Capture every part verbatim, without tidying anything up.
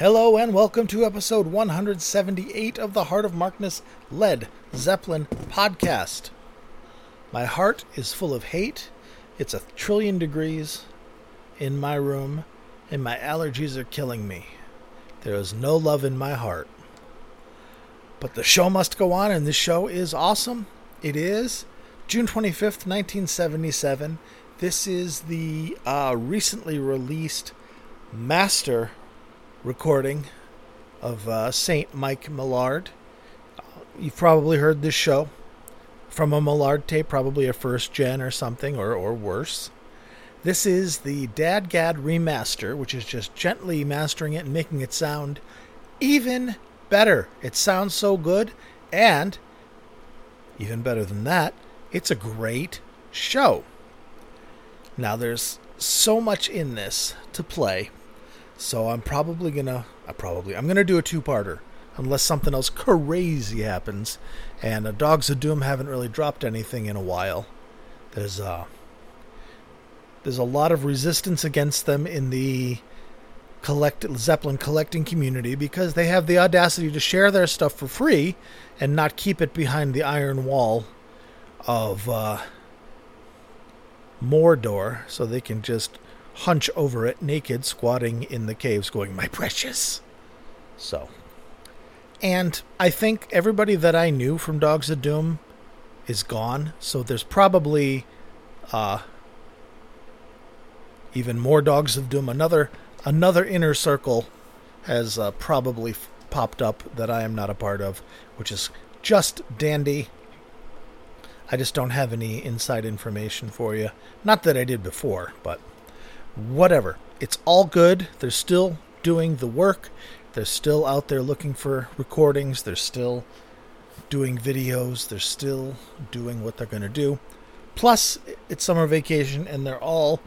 Hello and welcome to episode one seventy-eight of the Heart of Markness Led Zeppelin podcast. My heart is full of hate. It's a trillion degrees in my room, and my allergies are killing me. There is no love in my heart. But the show must go on, and this show is awesome. It is June twenty-fifth, nineteen seventy-seven. This is the uh, recently released master recording of uh, Saint Mike Millard. You've probably heard this show from a Millard tape, probably a first gen or something, or, or worse. This is the DADGAD remaster, which is just gently mastering it and making it sound even better. It sounds so good, and even better than that, it's a great show. Now, there's so much in this to play, so I'm probably gonna, I probably, I'm gonna do a two-parter, unless something else crazy happens. And uh, Dogs of Doom haven't really dropped anything in a while. There's uh, there's a lot of resistance against them in the collect Zeppelin collecting community because they have the audacity to share their stuff for free and not keep it behind the iron wall of uh, Mordor, so they can just hunch over it naked, squatting in the caves going, "My precious." So, and I think everybody that I knew from Dogs of Doom is gone, so there's probably uh even more Dogs of Doom. Another another inner circle has uh, probably f- popped up that I am not a part of, which is just dandy. I just don't have any inside information for you. Not that I did before, but whatever. It's all good. They're still doing the work. They're still out there looking for recordings. They're still doing videos. They're still doing what they're going to do. Plus, it's summer vacation, and they're all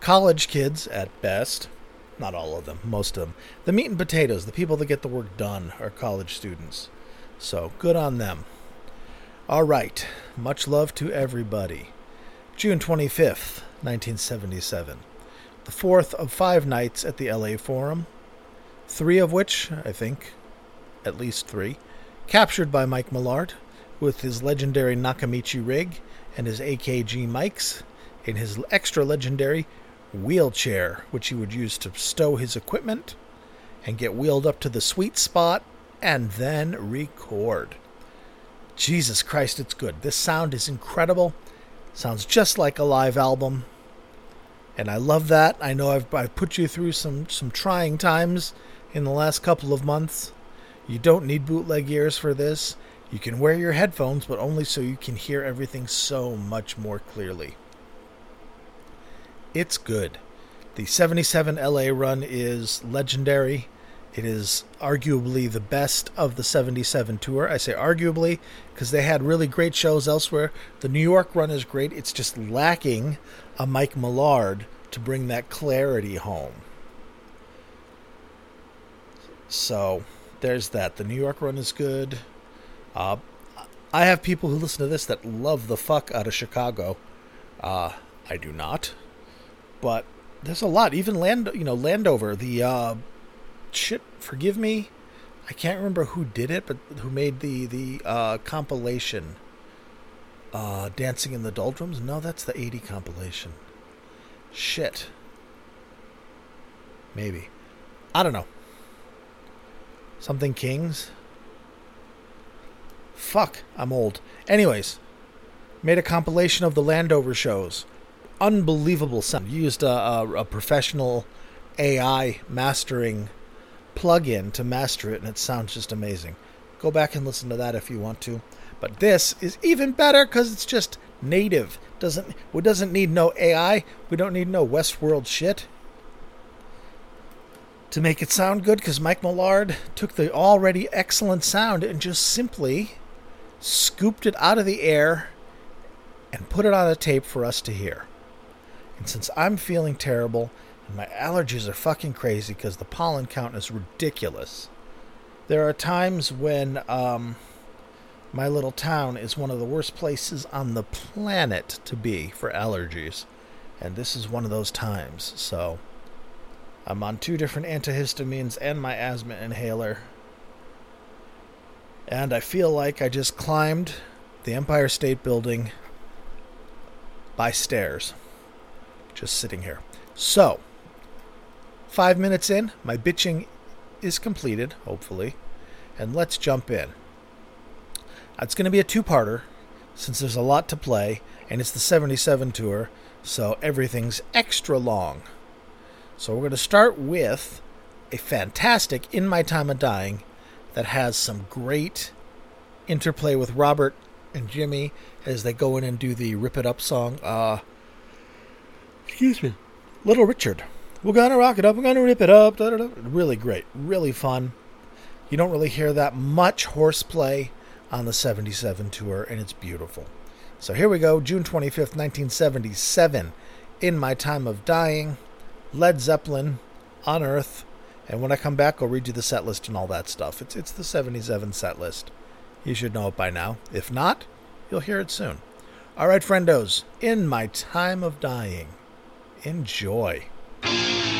college kids at best. Not all of them. Most of them. The meat and potatoes, the people that get the work done, are college students. So, good on them. All right. Much love to everybody. June twenty-fifth, nineteen seventy-seven. The fourth of five nights at the L A Forum, three of which, I think, at least three, captured by Mike Millard with his legendary Nakamichi rig and his A K G mics in his extra legendary wheelchair, which he would use to stow his equipment and get wheeled up to the sweet spot and then record. Jesus Christ, it's good. This sound is incredible. Sounds just like a live album. And I love that. I know I've, I've put you through some, some trying times in the last couple of months. You don't need bootleg ears for this. You can wear your headphones, but only so you can hear everything so much more clearly. It's good. The seventy-seven L A run is legendary. It is arguably the best of the seventy-seven tour. I say arguably because they had really great shows elsewhere. The New York run is great. It's just lacking a Mike Millard to bring that clarity home. So there's that. The New York run is good. Uh, I have people who listen to this that love the fuck out of Chicago. Uh, I do not. But there's a lot. Even Land, you know, Landover, the uh, shit, forgive me. I can't remember who did it, but who made the, the uh, compilation. Uh, Dancing in the Doldrums? No, that's the eighty compilation. Shit. Maybe. I don't know. Something Kings? Fuck, I'm old. Anyways, made a compilation of the Landover shows. Unbelievable sound. Used a, a, a professional A I mastering plugin to master it, and it sounds just amazing. Go back and listen to that if you want to. But this is even better because it's just native. Doesn't we doesn't need no A I. We don't need no Westworld shit to make it sound good, because Mike Millard took the already excellent sound and just simply scooped it out of the air and put it on a tape for us to hear. And since I'm feeling terrible and my allergies are fucking crazy because the pollen count is ridiculous, there are times when um my little town is one of the worst places on the planet to be for allergies, and this is one of those times. So I'm on two different antihistamines and my asthma inhaler. And I feel like I just climbed the Empire State Building by stairs. Just sitting here. So, five minutes in, my bitching is completed, hopefully. And let's jump in. It's going to be a two-parter, since there's a lot to play, and it's the seventy-seven tour, so everything's extra long. So we're going to start with a fantastic In My Time of Dying that has some great interplay with Robert and Jimmy as they go in and do the Rip It Up song. Uh, excuse me. Little Richard. We're going to rock it up. We're going to rip it up. Da, da, da. Really great. Really fun. You don't really hear that much horseplay on the seventy-seven tour, and it's beautiful. So here we go. June twenty-fifth, nineteen seventy-seven. In My Time of Dying. Led Zeppelin, On Earth, and when I come back, I'll read you the set list and all that stuff. It's it's the seventy-seven set list. You should know it by now. If not, you'll hear it soon. All right, friendos, In My Time of Dying. Enjoy. Thank you.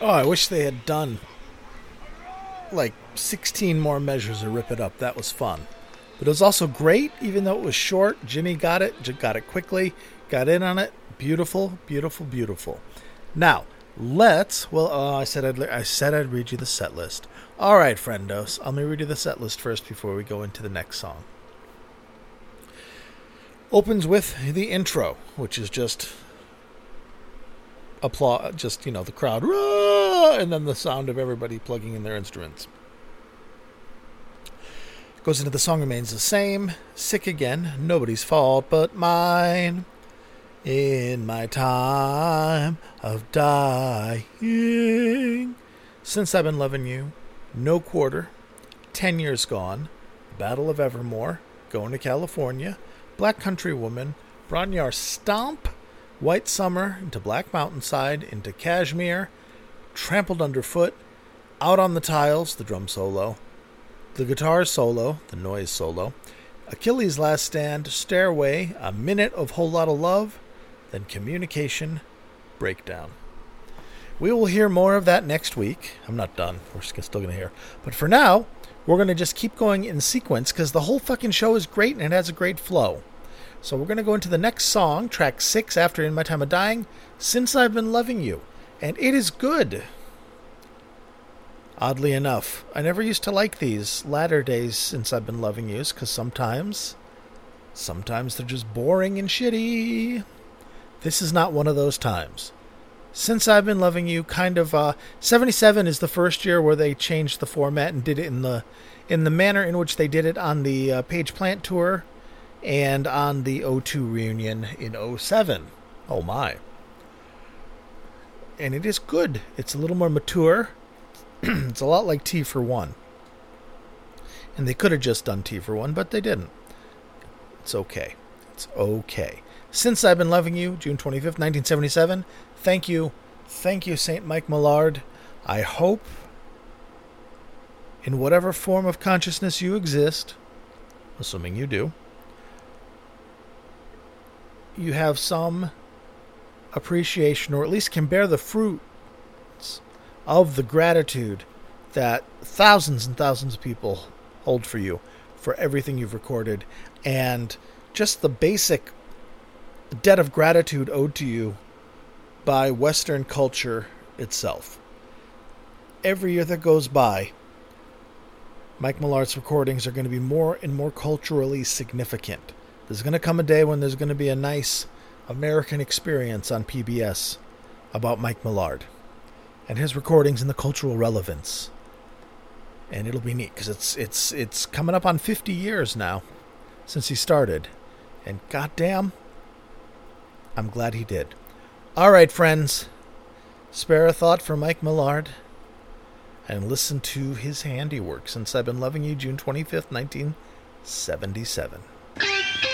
Oh, I wish they had done like sixteen more measures of Rip It Up. That was fun. But it was also great, even though it was short. Jimmy got it, got it quickly, got in on it. Beautiful, beautiful, beautiful. Now, let's, well, uh, I said I'd I said I'd read you the set list. All right, friendos, let me read you the set list first before we go into the next song. Opens with the intro, which is just applaud, just, you know, the crowd, rah, and then the sound of everybody plugging in their instruments. Goes into the song remains the same. Sick again, nobody's fault but mine. In my time of dying. Since I've been loving you. No Quarter. Ten Years Gone. Battle of Evermore. Going to California. Black Country Woman. Bronyar Stomp. White Summer, into Black Mountainside, into Kashmir, Trampled Underfoot, Out on the Tiles, the drum solo, the guitar solo, the noise solo, Achilles' Last Stand, Stairway, A Minute of Whole Lotta Love, then Communication, Breakdown. We will hear more of that next week. I'm not done. We're still going to hear. But for now, we're going to just keep going in sequence because the whole fucking show is great and it has a great flow. So we're going to go into the next song, track six, after In My Time of Dying, Since I've Been Loving You. And it is good. Oddly enough, I never used to like these latter days Since I've Been Loving Yous, because sometimes, sometimes they're just boring and shitty. This is not one of those times. Since I've Been Loving You, kind of, uh, seventy-seven is the first year where they changed the format and did it in the, in the manner in which they did it on the uh, Page Plant Tour. And on the O two reunion in oh seven. Oh my. And it is good. It's a little more mature. It's a lot like T for One. And they could have just done T for One, but they didn't. It's okay. It's okay. Since I've Been Loving You, June twenty-fifth, nineteen seventy-seven. Thank you. Thank you, Saint Mike Millard. I hope, in whatever form of consciousness you exist, assuming you do, you have some appreciation, or at least can bear the fruits of the gratitude that thousands and thousands of people hold for you, for everything you've recorded, and just the basic debt of gratitude owed to you by Western culture itself. Every year that goes by, Mike Millard's recordings are going to be more and more culturally significant. There's going to come a day when there's going to be a nice American experience on P B S about Mike Millard and his recordings and the cultural relevance. And it'll be neat because it's it's it's coming up on fifty years now since he started. And goddamn, I'm glad he did. All right, friends. spare a thought for Mike Millard and listen to his handiwork since I've Been Loving You, June twenty-fifth, nineteen seventy-seven. Thank you.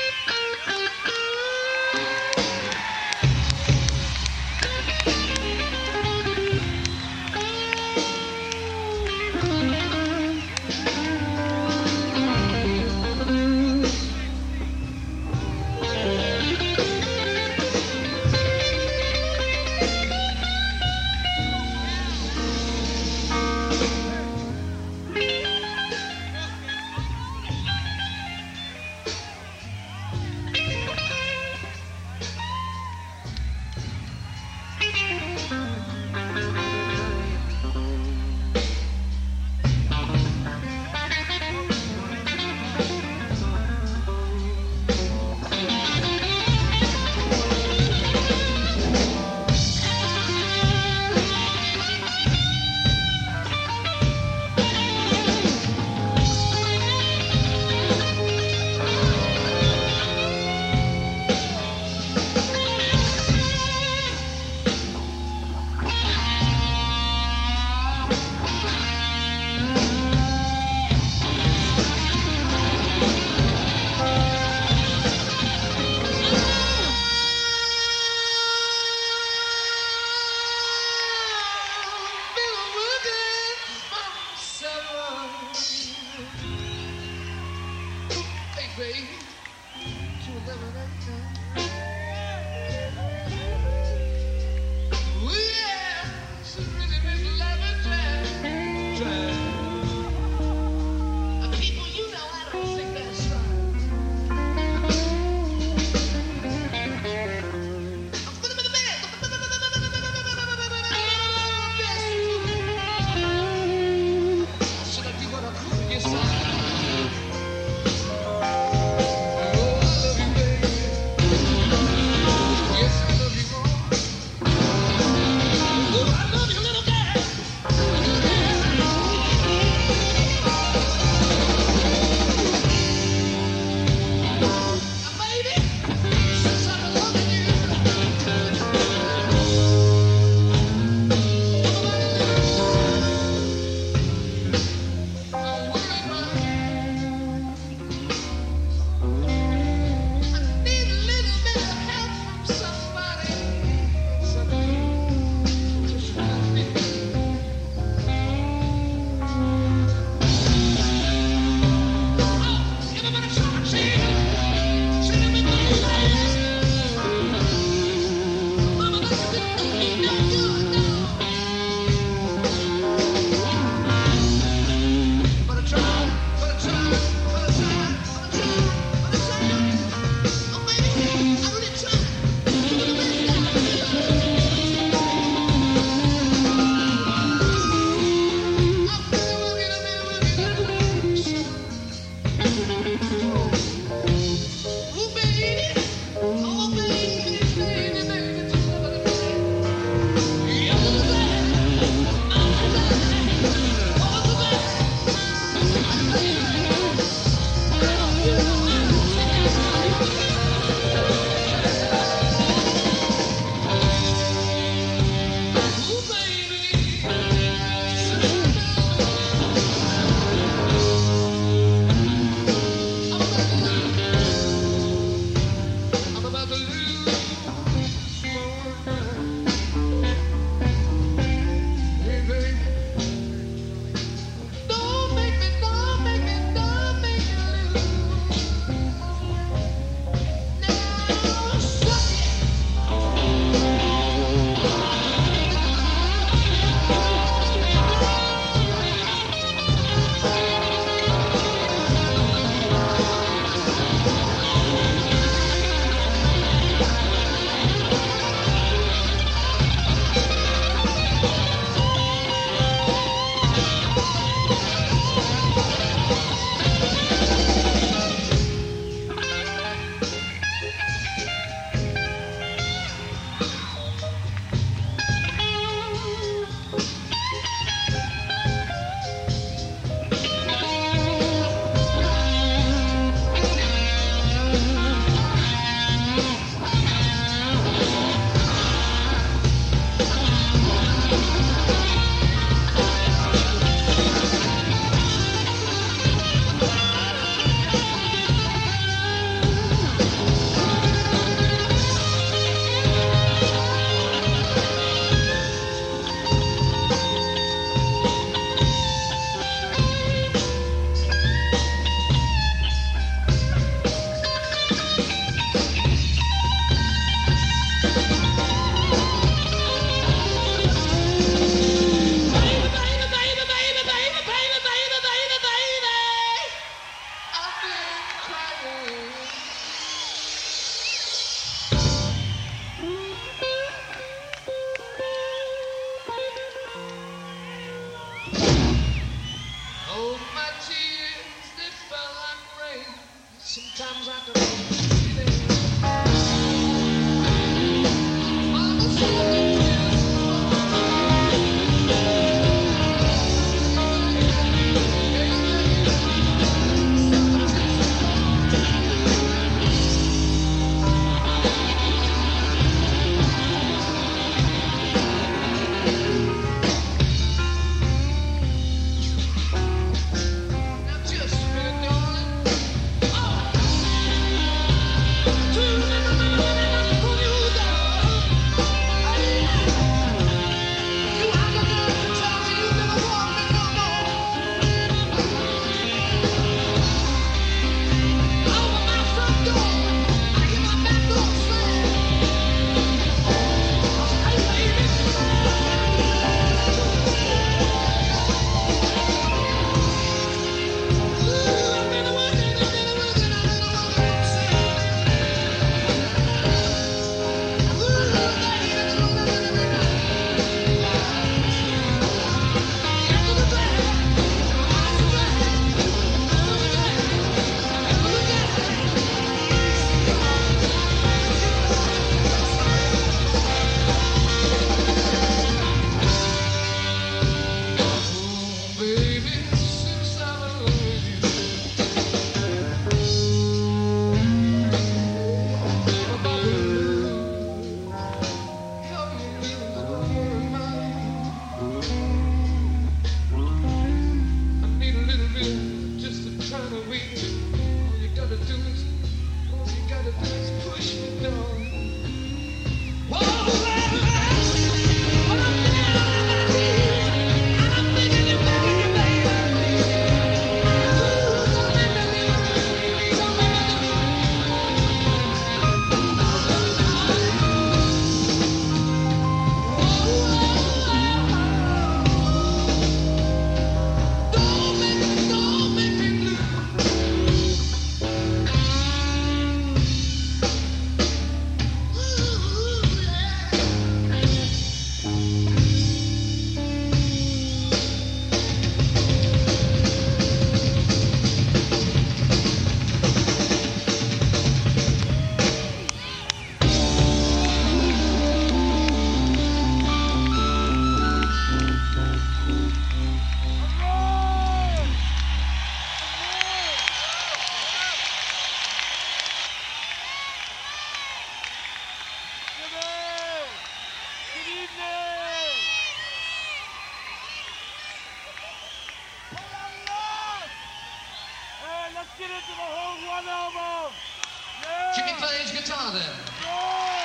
it to the whole one album. Yeah. Jimmy plays guitar there. Yeah.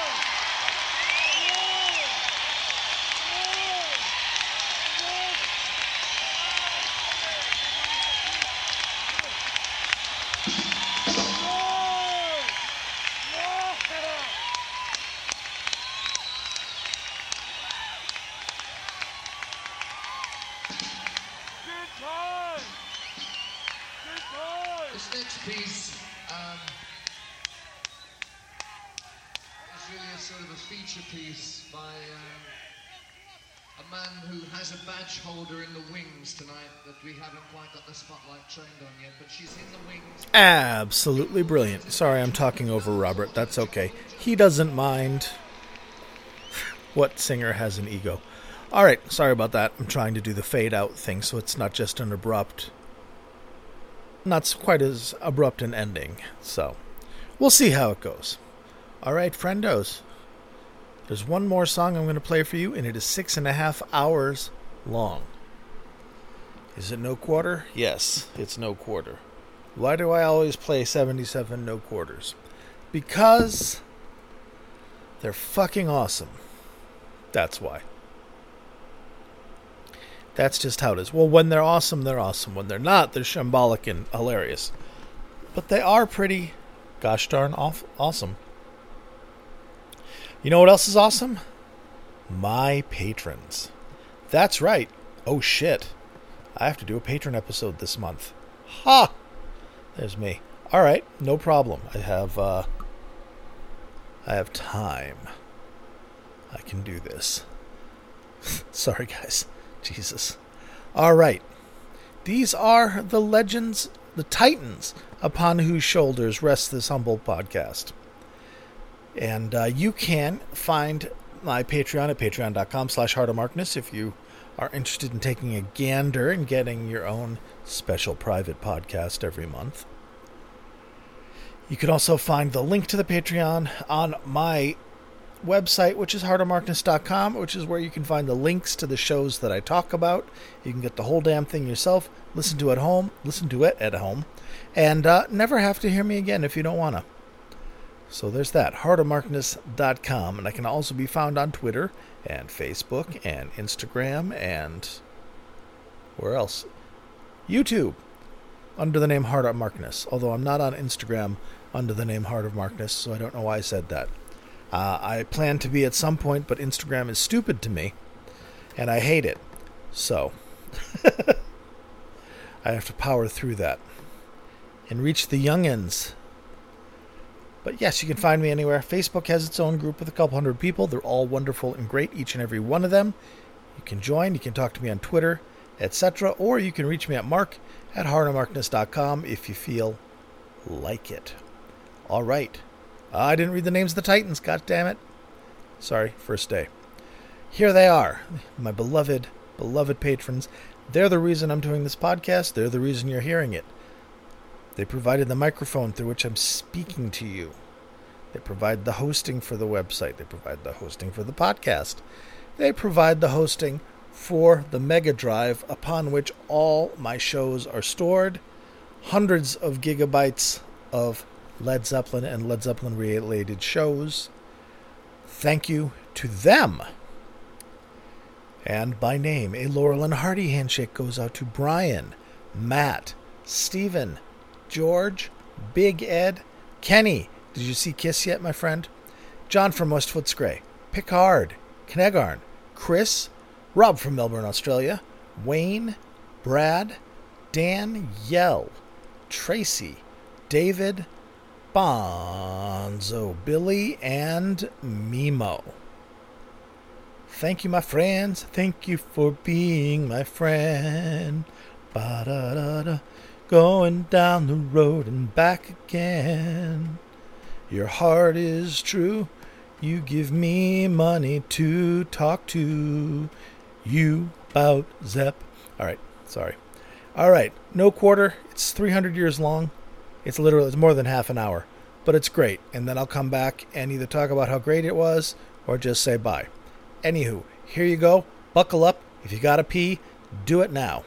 Piece by um, a man who has a badge holder in the wings tonight that we haven't quite got the spotlight trained on yet, but she's in the wings. Absolutely brilliant. Sorry, I'm talking over Robert. That's okay. He doesn't mind. What singer has an ego? All right, sorry about that. I'm trying to do the fade out thing so it's not just an abrupt, not quite as abrupt an ending. So we'll see how it goes. All right, friendos. There's one more song I'm going to play for you, and it is six and a half hours long. Is it No Quarter? Yes, it's No Quarter. Why do I always play seventy-seven No Quarters? Because they're fucking awesome. That's why. That's just how it is. Well, when they're awesome, they're awesome. When they're not, they're shambolic and hilarious. But they are pretty gosh darn awful, awesome. You know what else is awesome? My patrons. That's right. Oh, shit. I have to do a patron episode this month. Ha! There's me. All right. No problem. I have, uh... I have time. I can do this. Sorry, guys. Jesus. All right. These are the legends, the titans, upon whose shoulders rests this humble podcast. And uh, you can find my Patreon at patreon.com slash heartofmarkness if you are interested in taking a gander and getting your own special private podcast every month. You can also find the link to the Patreon on my website, which is heart of markness dot com, which is where you can find the links to the shows that I talk about. You can get the whole damn thing yourself, listen to it at home, listen to it at home, and uh, never have to hear me again if you don't want to. So there's that, heart of markness dot com, and I can also be found on Twitter and Facebook and Instagram and where else? YouTube, under the name Heart of Markness, although I'm not on Instagram under the name Heart of Markness, so I don't know why I said that. Uh, I plan to be at some point, but Instagram is stupid to me, and I hate it. So I have to power through that and reach the youngins. But yes, you can find me anywhere. Facebook has its own group with a couple hundred people. They're all wonderful and great, each and every one of them. You can join. You can talk to me on Twitter, et cetera. Or you can reach me at mark at heart of markness dot com if you feel like it. All right. I didn't read the names of the Titans. God damn it. Sorry, first day. Here they are, my beloved, beloved patrons. They're the reason I'm doing this podcast. They're the reason you're hearing it. They provided the microphone through which I'm speaking to you. They provide the hosting for the website. They provide the hosting for the podcast. They provide the hosting for the Mega Drive upon which all my shows are stored. Hundreds of gigabytes of Led Zeppelin and Led Zeppelin related shows. Thank you to them. And by name, a Laurel and Hardy handshake goes out to Brian, Matt, Stephen, George, Big Ed, Kenny, did you see Kiss yet, my friend? John from West Footscray, Picard, Kneggarn, Chris, Rob from Melbourne, Australia, Wayne, Brad, Dan, Yell, Tracy, David, Bonzo, Billy, and Mimo. Thank you, my friends. Thank you for being my friend. Ba-da-da-da. Going down the road and back again. Your heart is true. You give me money to talk to you about Zepp. All right. Sorry. All right. No Quarter. It's three hundred years long. It's literally it's more than half an hour, but it's great. And then I'll come back and either talk about how great it was or just say bye. Anywho, here you go. Buckle up. If you got to pee, do it now.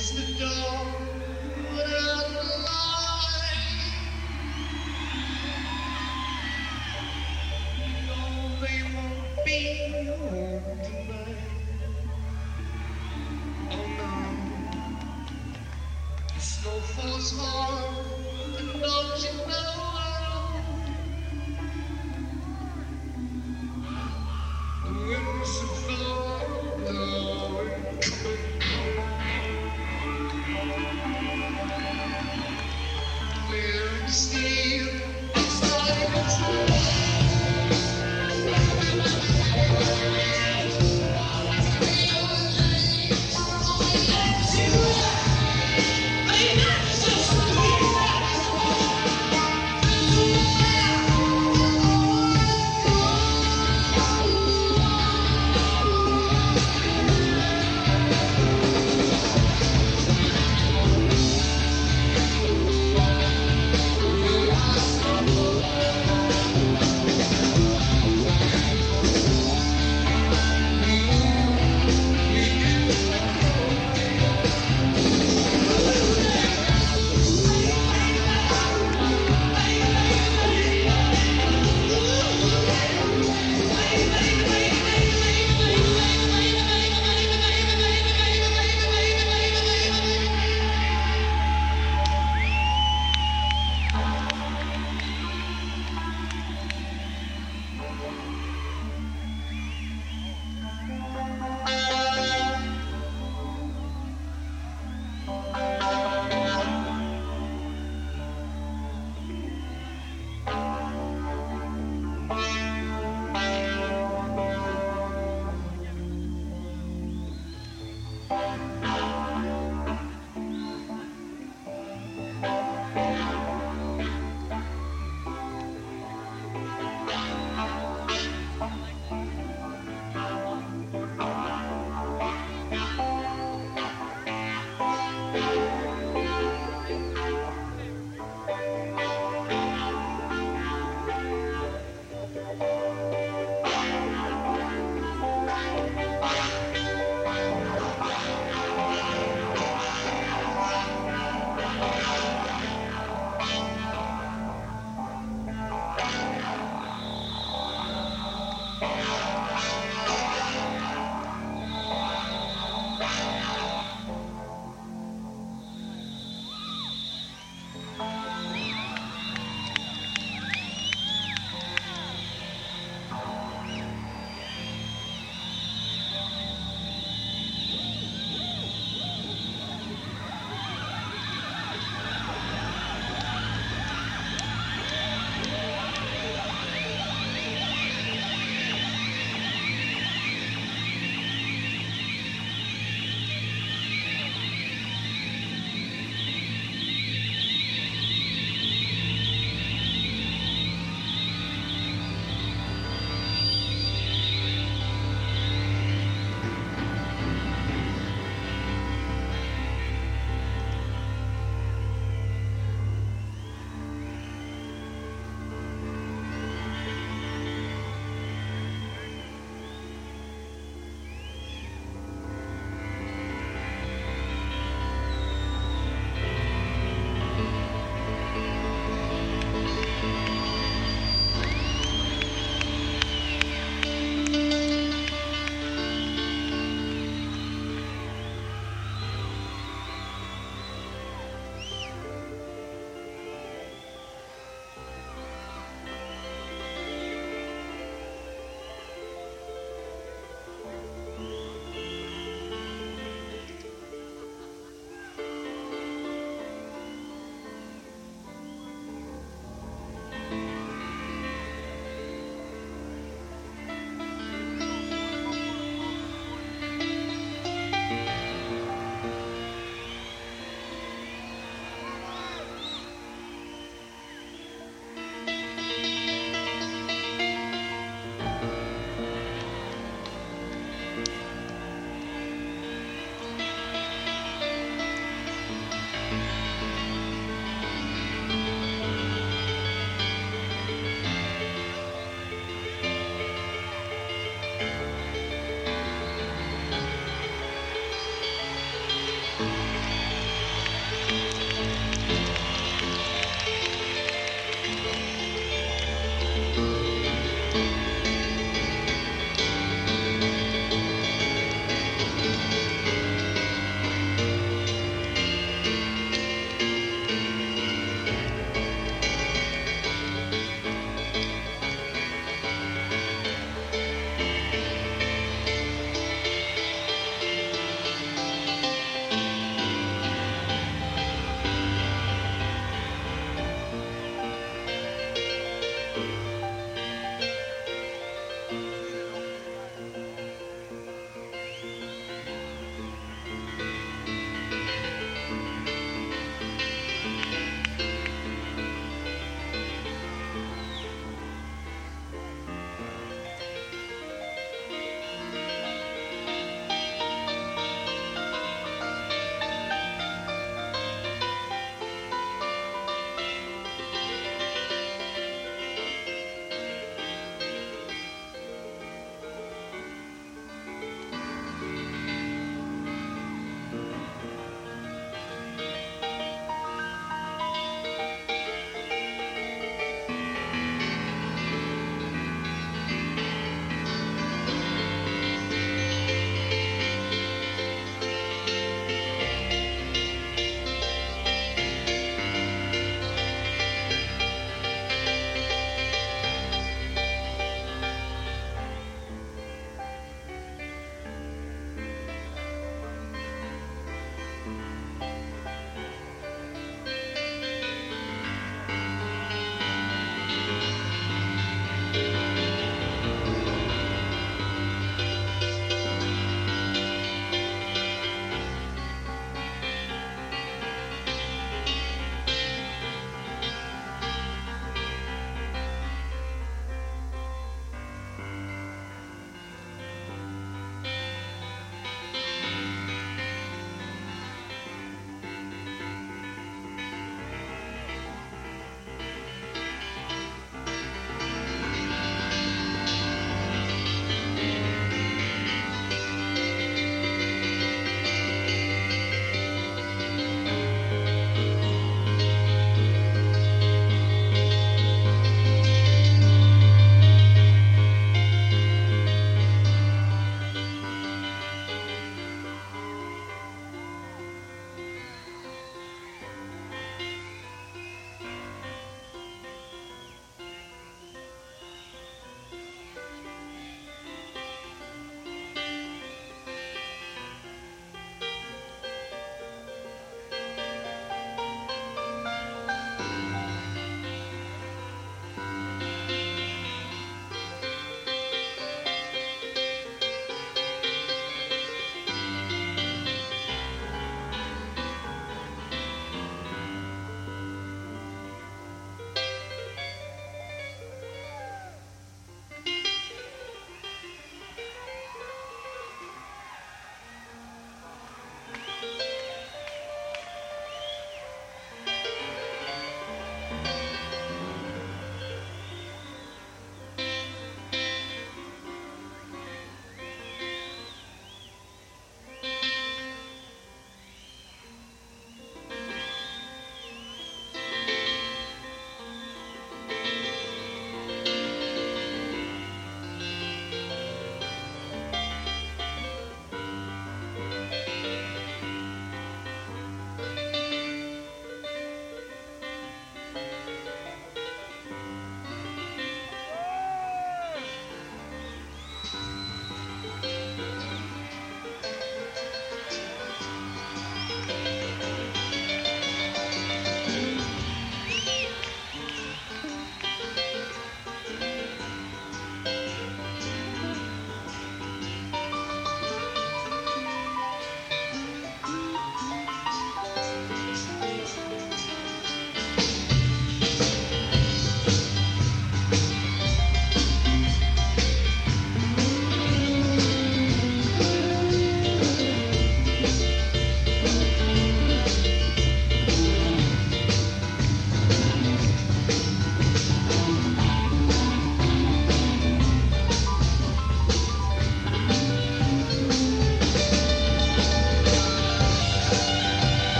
place to go without lying. No, they won't be home tonight. Oh no, the snow falls hard, and don't you know? We'll be right back.